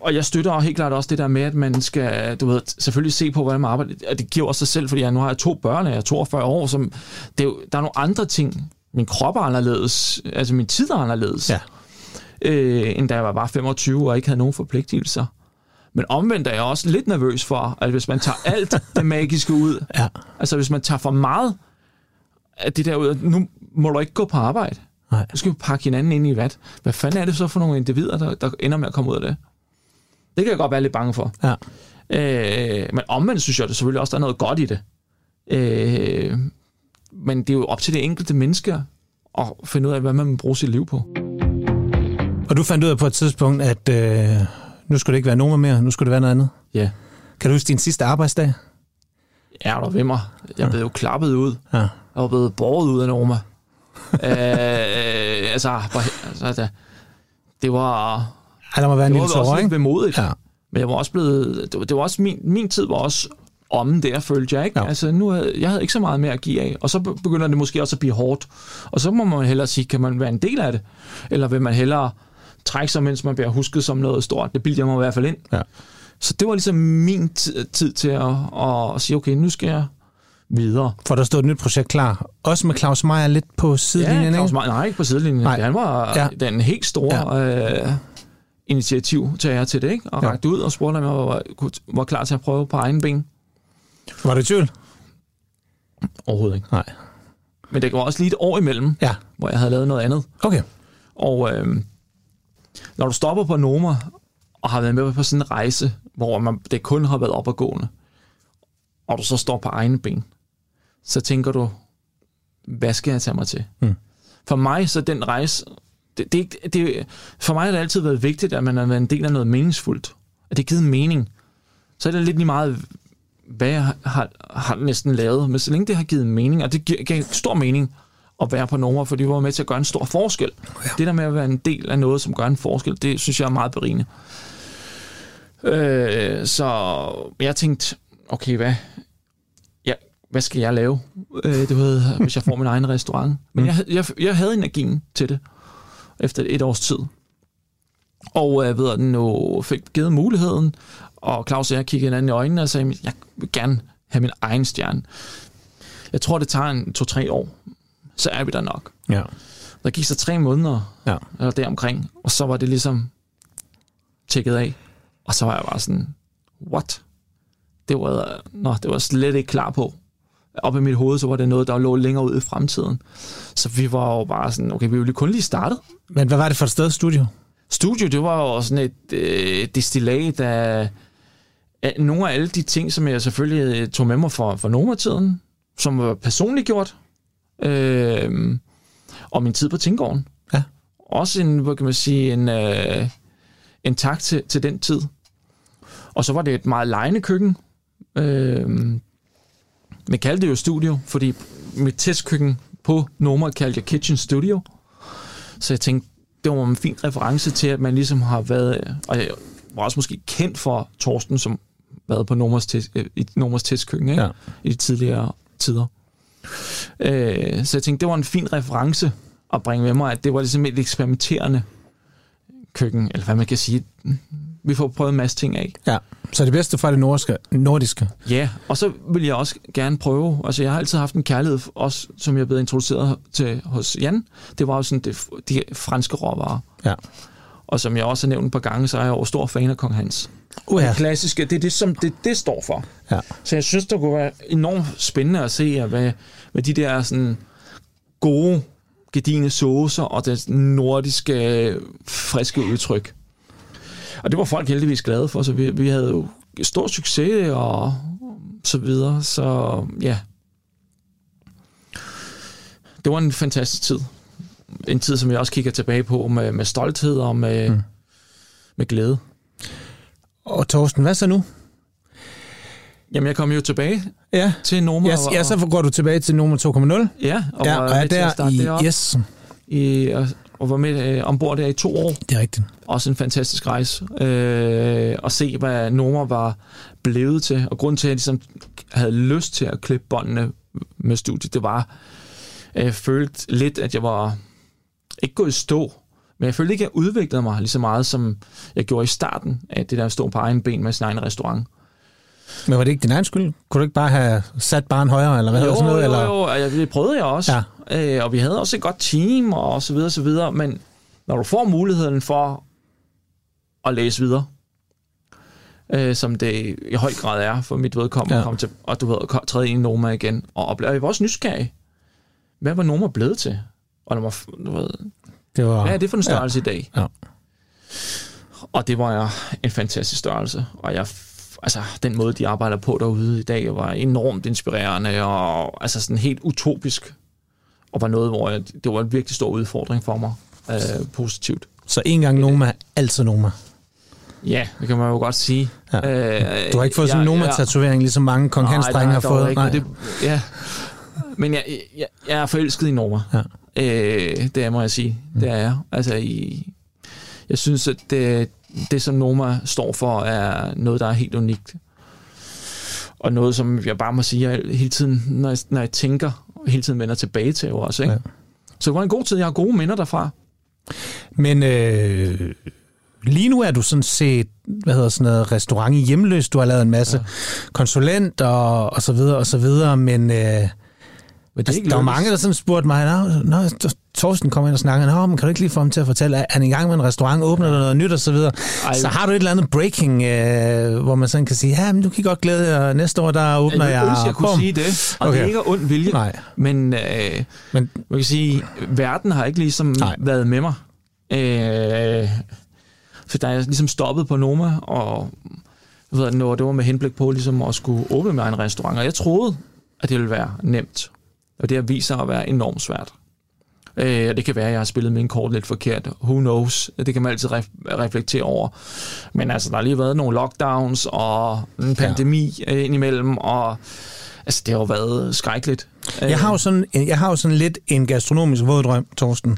Og jeg støtter helt klart også det der med, at man skal, du ved, selvfølgelig se på, hvordan man arbejder. Og det giver også sig selv, fordi jeg nu har 2 børn, og jeg er 42 år, som det er jo, der er nogle andre ting. Min krop er anderledes, altså min tid er anderledes, ja. End da jeg var 25 og ikke havde nogen forpligtelser. Men omvendt er jeg også lidt nervøs for, at hvis man tager alt det magiske ud, ja. Altså hvis man tager for meget af det der ud, at nu må du ikke gå på arbejde. Nej. Du skal jo pakke hinanden ind i vat. Hvad fanden er det så for nogle individer, der ender med at komme ud af det? Det kan jeg godt være lidt bange for. Ja. Men omvendt synes jeg det selvfølgelig også, der er noget godt i det. Men det er jo op til det enkelte menneske at finde ud af, hvad man vil bruge sit liv på. Og du fandt ud af på et tidspunkt, at nu skulle det ikke være Noma mere, nu skulle det være noget andet. Ja. Kan du huske din sidste arbejdsdag? Ja, der var ved mig. Jeg blev jo klappet ud. Ja. Jeg var blevet borget ud af Noma. Det var... Ja, der må være en lille tårer, ikke? Det var også lidt vemodigt. Ja. Men jeg var også blevet... Det var også min tid var også om der, følte jeg, ikke? Ja. Altså, nu jeg havde ikke så meget mere at give af. Og så begynder det måske også at blive hårdt. Og så må man hellere sige, kan man være en del af det? Eller vil man hellere trække sig, mens man bliver husket som noget stort? Det bilder jeg mig i hvert fald ind. Ja. Så det var ligesom min tid til at sige, okay, nu skal jeg videre. For der stod et nyt projekt klar. Også med Claus Meyer lidt på sidelinjen, ikke? Claus Meyer, nej, ikke på sidelinjen. Nej. Han var den helt store initiativtager til det, ikke? Og rakte ud og spurgte, om jeg var klar til at prøve på egen ben. Var det tvivl? Overhovedet ikke. Nej. Men det var også lige et år imellem, hvor jeg havde lavet noget andet. Okay. Og når du stopper på Noma og har været med på sådan en rejse, hvor det kun har været op og gående, og du så står på egne ben, så tænker du, hvad skal jeg tage mig til? Mm. For mig så den rejse, for mig har det altid været vigtigt, at man har været en del af noget meningsfuldt, at det giver mening. Så er det lidt lige meget, hvad jeg har næsten lavet, men så længe det har givet mening, og det giver stor mening at være på Noma, fordi vi var med til at gøre en stor forskel. Ja. Det der med at være en del af noget, som gør en forskel, det synes jeg er meget berigende. Så jeg tænkte, okay, hvad skal jeg lave, hvis jeg får min egen restaurant? Men jeg havde energien til det, efter et års tid. Og jeg fik givet muligheden, og Claus og jeg kiggede hinanden i øjnene og sagde, jeg vil gerne have min egen stjerne. Jeg tror, det tager 2-3 år, så er vi der nok. Ja. Der gik så 3 måneder, eller deromkring, og så var det ligesom tjekket af, og så var jeg bare sådan, what? Det var slet ikke klar på. Op i mit hoved, så var det noget, der lå længere ud i fremtiden. Så vi var jo bare sådan, okay, vi ville kun lige starte. Men hvad var det for et sted, Studio? Studio, det var jo sådan et destillat af nogle af alle de ting, som jeg selvfølgelig tog med mig for Noma-tiden, som var personligt gjort, og min tid på Tinggården. Ja. Også en tak til den tid. Og så var det et meget lejende køkken. Men kaldte det jo Studio, fordi mit testkøkken på Noma kaldte jeg Kitchen Studio. Så jeg tænkte, det var en fin reference til, at man ligesom har været... Og jeg var også måske kendt for Torsten, som været på Nomas testkøkken, ikke? Ja. I de tidligere tider. Så jeg tænkte, det var en fin reference at bringe med mig, at det var ligesom et eksperimenterende køkken, eller hvad man kan sige... Vi får prøvet en masse ting af. Ja, så det bedste fra det nordiske. Ja, og så vil jeg også gerne prøve. Altså, jeg har altid haft en kærlighed, også som jeg blev introduceret til hos Jan. Det var jo sådan de franske råvarer. Ja. Og som jeg også har nævnt et par gange, så er jeg jo stor fan af Kong Hans. Det klassiske, det er det, som det står for. Ja. Så jeg synes, det kunne være enormt spændende at se, hvad de der sådan gode, gedigne saucer og det nordiske, friske udtryk. Og det var folk heldigvis glade for, så vi havde jo stor succes og så videre. Så ja, det var en fantastisk tid. En tid, som jeg også kigger tilbage på med stolthed og med glæde. Og Torsten, hvad så nu? Jamen, jeg kom jo tilbage til Noma. Ja, så går du tilbage til Noma 2.0. Ja, og er der i... Yes. Og var med ombord der i 2 år. Det er rigtigt. Også en fantastisk rejse. At se, hvad Noma var blevet til. Og grund til, at jeg ligesom havde lyst til at klippe båndene med studiet, det var, Jeg følte lidt, at jeg var ikke gået i stå, men jeg følte ikke, at jeg udviklede mig lige så meget, som jeg gjorde i starten af det der at stå på egen ben med sin egen restaurant. Men var det ikke din egen skyld? Kunne du ikke bare have sat barn højere, eller hvad? Jo, det prøvede jeg også. Ja. Og vi havde også et godt team, og så videre, så videre. Men når du får muligheden for at læse videre, som det i høj grad er for mit vedkommende, ja, kom til, og du havde træde ind i Noma igen, og oplevede jeg vores nysgerrig. Hvad var Noma blevet til? Og der var, du ved, det var, hvad er det for en størrelse, ja, i dag? Ja. Og det var jeg en fantastisk størrelse, og jeg altså, den måde, de arbejder på derude i dag, var enormt inspirerende og altså sådan helt utopisk. Og var noget, hvor jeg, det var en virkelig stor udfordring for mig. Positivt. Så en gang Noma, altid Noma. Ja, det kan man jo godt sige. Ja. Du har ikke fået sådan en Noma-tatovering, ligesom mange Kong Hans drenge har fået. Ikke, det, ja. Men jeg er forelsket i Noma. Ja. Det må jeg sige. Mm. Det er jeg. Altså, jeg synes, at det, som Noma står for, er noget, der er helt unikt. Og noget, som jeg bare må sige, jeg hele tiden, når jeg tænker, hele tiden vender tilbage til også, ikke? Ja. Så det var en god tid. Jeg har gode minder derfra. Men lige nu er du sådan set, restaurant i Hjemløs. Du har lavet en masse konsulent og så videre, og så videre, men der var mange, der sådan spurgte mig, når Torsten kom ind og snakkede, men kan du ikke lige få ham til at fortælle, at han er i gang med en restaurant, åbner der noget nyt og så videre. Ej, så har du et eller andet breaking, hvor man sådan kan sige, ja, men du kan godt glæde jer, næste år, der åbner jeg. Jeg kunne sige det, og okay. Det er ikke ond vilje, men man kan sige, verden har ikke ligesom været med mig. For der er jeg ligesom stoppet på Noma, og det var med henblik på ligesom at skulle åbne med en restaurant, og jeg troede, at det ville være nemt. Og det har vist sig at være enormt svært. Og det kan være, at jeg har spillet min kort lidt forkert. Who knows? Det kan man altid reflektere over. Men altså, der har lige været nogle lockdowns og en pandemi indimellem, og altså, det har jo været skrækkeligt. Jeg har jo sådan lidt en gastronomisk våddrøm, Torsten.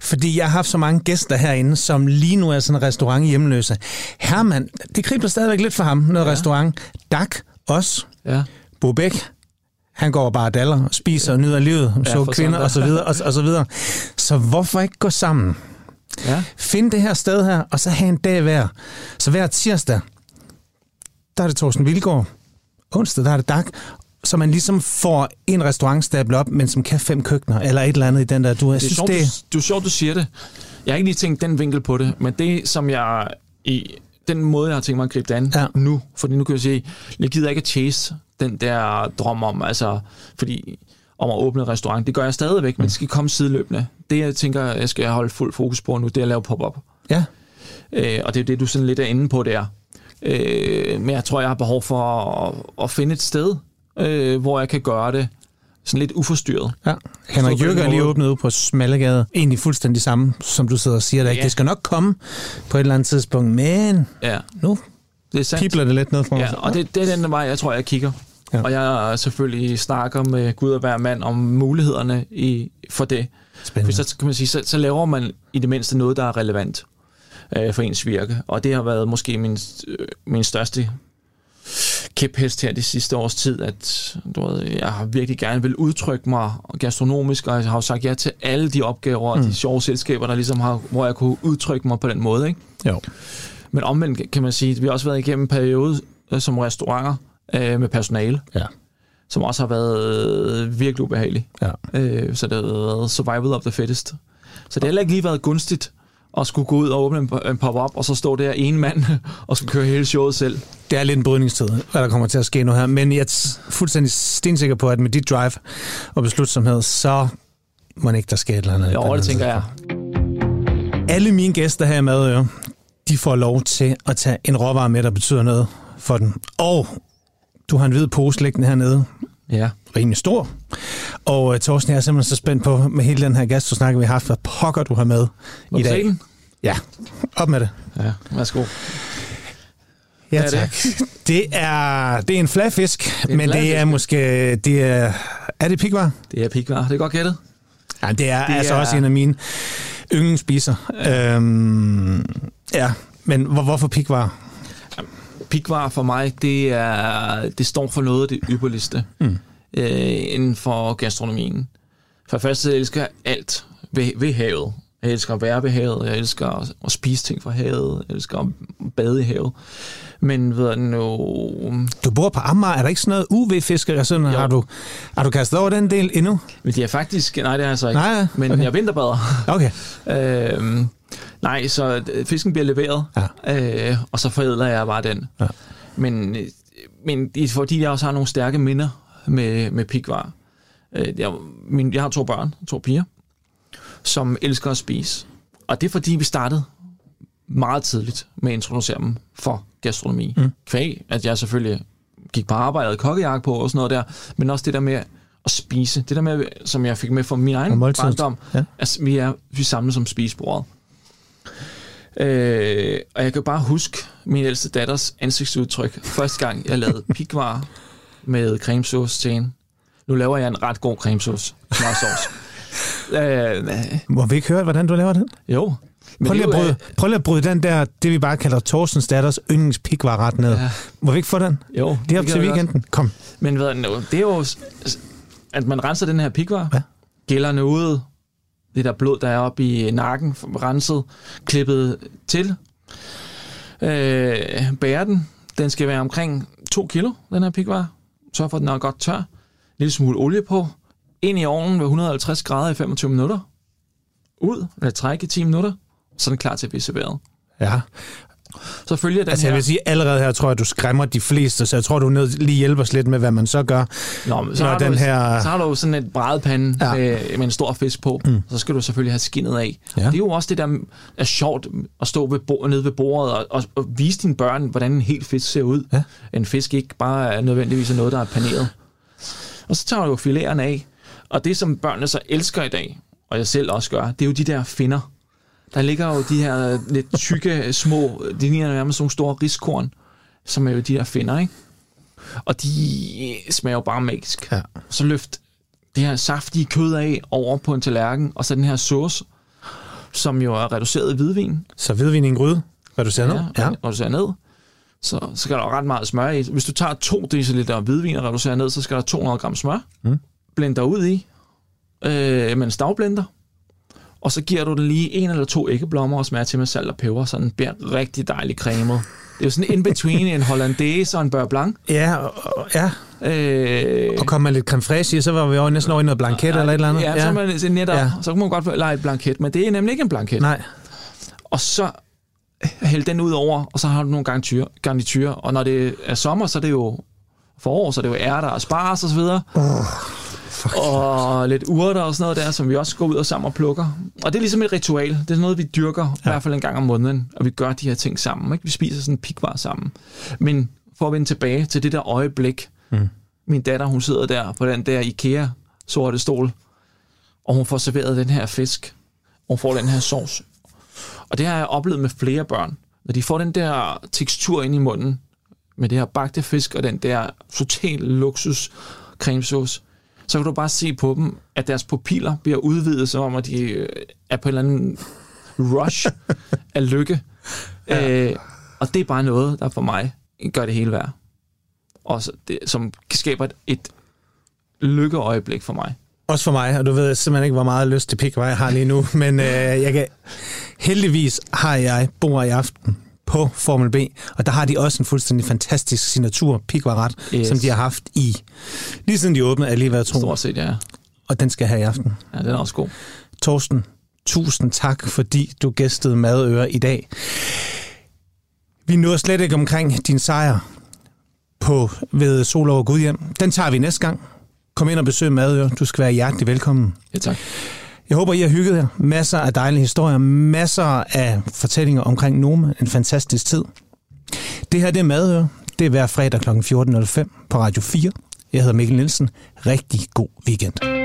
Fordi jeg har haft så mange gæster herinde, som lige nu er sådan en restaurant hjemløse. Herman, det kribler stadigvæk lidt for ham, noget restaurant. Dak, os, Bobæk. Han går bare og daller, spiser og nyder livet, så kvinder og så videre og så videre. Så hvorfor ikke gå sammen? Ja. Find det her sted her, og så have en dag hver. Så hver tirsdag, der er det Torsten Vildgaard. Onsdag, der er det Dag. Så man ligesom får en restaurant stablet op, men som kan 5 køkkener, eller et eller andet i den der. Det er sjovt, du siger det. Jeg har ikke lige tænkt den vinkel på det, men det, som jeg i den måde, jeg har tænkt mig at gribe det an nu, fordi nu kan jeg sige, jeg gider ikke at chase den der drøm om, om at åbne et restaurant. Det gør jeg stadigvæk, men det skal komme sideløbende. Det, jeg tænker, jeg skal holde fuld fokus på nu, det er at lave pop-up. Ja. Og det er det, du sådan lidt er inde på der. Men jeg tror, jeg har behov for at finde et sted, hvor jeg kan gøre det sådan lidt uforstyrret. Ja. Henrik Jørgen er lige åbnet ude på Smalegade. Egentlig fuldstændig samme, som du sidder og siger. Der. Ja. Det skal nok komme på et eller andet tidspunkt, men nu pibler det lidt ned for mig. Ja, og det er den vej, jeg tror, jeg kigger. Ja. Og jeg selvfølgelig snakker med Gud og hver mand om mulighederne for det. Spændende. For så kan man sige, så laver man i det mindste noget, der er relevant for ens virke. Og det har været måske min største kæphest her det sidste års tid, at jeg har virkelig gerne vil udtrykke mig gastronomisk, og jeg har jo sagt ja til alle de opgaver og de sjove selskaber, der ligesom har, hvor jeg kunne udtrykke mig på den måde. Ikke? Jo. Men omvendt kan man sige, at vi har også været igennem en periode som restauranter, med personale, som også har været virkelig ubehagelig. Ja. Så det har været survival of the fittest. Så det har heller ikke lige været gunstigt at skulle gå ud og åbne en pop-up, og så stå der en mand og skulle køre hele showet selv. Det er lidt en brydningstid, hvad der kommer til at ske nu her, men jeg er fuldstændig stensikker på, at med dit drive og beslutsomhed, så må det ikke der ske et eller andet. Jo, det tænker jeg. Alle mine gæster her i Madøre, de får lov til at tage en råvare med, der betyder noget for dem. Og du har en hvid pose liggende hernede. Ja. Rimelig stor. Og Torsten, jeg er simpelthen så spændt på med hele den her gastrosnak, vi har haft. Hvad pokker du har med i dag? Selen? Ja. Op med det. Ja, værsgo. Ja, tak. Det er en fladfisk, men det er måske... Er det pikvar? Det er pikvar. Det er godt gættet. Ja, det er også en af mine yndlingsspiser. Men hvorfor pikvar? Pikvar for mig, det står for noget af det ypperligste inden for gastronomien. For først elsker jeg alt ved havet. Jeg elsker at være ved havet, jeg elsker at spise ting fra havet, jeg elsker at bade i havet. Men ved du nu... Du bor på Amager, er der ikke sådan noget UV-fiskeri? Sådan, har du kastet over den del endnu? Men det er faktisk... Nej, det er altså ikke. Nej, okay. Men jeg vinterbader. Okay. Nej, så fisken bliver leveret, ja. Og så forædler jeg bare den. Ja. Men fordi jeg også har nogle stærke minder med pikvarer. Jeg har 2 børn, 2 piger. Som elsker at spise. Og det er fordi, vi startede meget tidligt med at introducere dem for gastronomi. Mm. Kvæg, at jeg selvfølgelig gik på arbejde og kokkejagt på og sådan noget der, men også det der med at spise. Det der med, som jeg fik med fra min egen barndom, ja. At vi er samlet som spisebordet. Og jeg kan bare huske min ældste datters ansigtsudtryk, første gang jeg lavede pikvarer med cremesauce til hende. Nu laver jeg en ret god cremesauce. Må vi ikke høre, hvordan du laver den? Jo. Prøv lige at bryde den der, det vi bare kalder Torsten Datters yndlingspikvarret ned. Ja. Må vi ikke få den? Jo. Det er op til weekenden. Kom. Men ved du, det er jo, at man renser den her pikvar, ja. Gælderne ude, det der blod, der er oppe i nakken, renset, klippet til, bærer den. Den skal være omkring 2 kilo, den her pikvar. Sørg for, at den er godt tør. En lille smule olie på. Ind i ovnen ved 150 grader i 25 minutter. Ud, lad trække i 10 minutter, så er den klar til at blive serveret. Ja. Så følger den altså, her... Jeg vil sige, allerede her tror jeg, du skræmmer de fleste, så jeg tror, du lige hjælper os lidt med, hvad man så gør. Nå, men så har du jo sådan et brædepande, ja. Med en stor fisk på, så skal du selvfølgelig have skinnet af. Ja. Det er jo også det, der er sjovt at stå nede ved bordet og vise dine børn, hvordan en hel fisk ser ud. Ja. En fisk ikke bare er nødvendigvis noget, der er paneret. Og så tager du jo fileterne af. Og det, som børnene så elsker i dag, og jeg selv også gør, det er jo de der finner. Der ligger jo de her lidt tykke, små, de ligner nærmest sådan nogle store riskorn, som er jo de der finner, ikke? Og de smager jo bare magisk. Ja. Så løft det her saftige kød af over på en tallerken, og så den her sauce, som jo er reduceret i hvidvin. Så hvidvin i en gryde, reduceret ned? Ja, reduceret ned. Så skal der jo ret meget smør i. Hvis du tager 2 dl hvidvin og reducerer ned, så skal der 200 gram smør. Mm. Blender ud i med en stavblender, og så giver du den lige 1 eller 2 æggeblommer og smager til med salt og peber, så den bliver rigtig dejlig cremet. Det er jo sådan in-between en hollandaise og en beurre blanc. Ja, ja. Og kom man lidt creme fraiche i, så var vi jo næsten over i noget blanket eller et eller andet. Ja, ja. Så kunne man godt lege et blanket, men det er nemlig ikke en blanket. Nej. Og så hæld den ud over, og så har du nogle garniturer, og når det er sommer, så er det jo forår, så er det jo ærter og spars og så videre. Og lidt urter og sådan noget der, som vi også går ud og sammen og plukker. Og det er ligesom et ritual. Det er noget, vi dyrker, i hvert fald en gang om måneden, og vi gør de her ting sammen. Ikke? Vi spiser sådan en pikvar sammen. Men for at vende tilbage til det der øjeblik, min datter, hun sidder der på den der IKEA-sorte stol, og hun får serveret den her fisk, og hun får den her sovs. Og det har jeg oplevet med flere børn. Når de får den der tekstur ind i munden, med det her bagte fisk og den der total luksus cremesauce, så kan du bare se på dem, at deres pupiller bliver udvidet, som om at de er på en eller anden rush af lykke. Ja. Og det er bare noget, der for mig gør det hele værd. Og som skaber et lykkeøjeblik for mig. Også for mig, og du ved simpelthen ikke, hvor meget lyst til pikvar jeg har lige nu, men jeg kan... heldigvis har jeg bord i aften på Formel B, og der har de også en fuldstændig fantastisk signatur, pikvarret, yes. Som de har haft i, lige siden de åbnede, er lige været tro. Stort set, ja. Og den skal have i aften. Ja, den er også god. Torsten, tusind tak, fordi du gæstede Madøre i dag. Vi nåede slet ikke omkring din sejr ved Sol over Gudhjem. Den tager vi næste gang. Kom ind og besøg Madøre. Du skal være hjertelig velkommen. Ja, tak. Jeg håber, I har hygget jer. Masser af dejlige historier, masser af fortællinger omkring Noma. En fantastisk tid. Det her, det er Madøre. Det er hver fredag kl. 14.05 på Radio 4. Jeg hedder Mikkel Nielsen. Rigtig god weekend.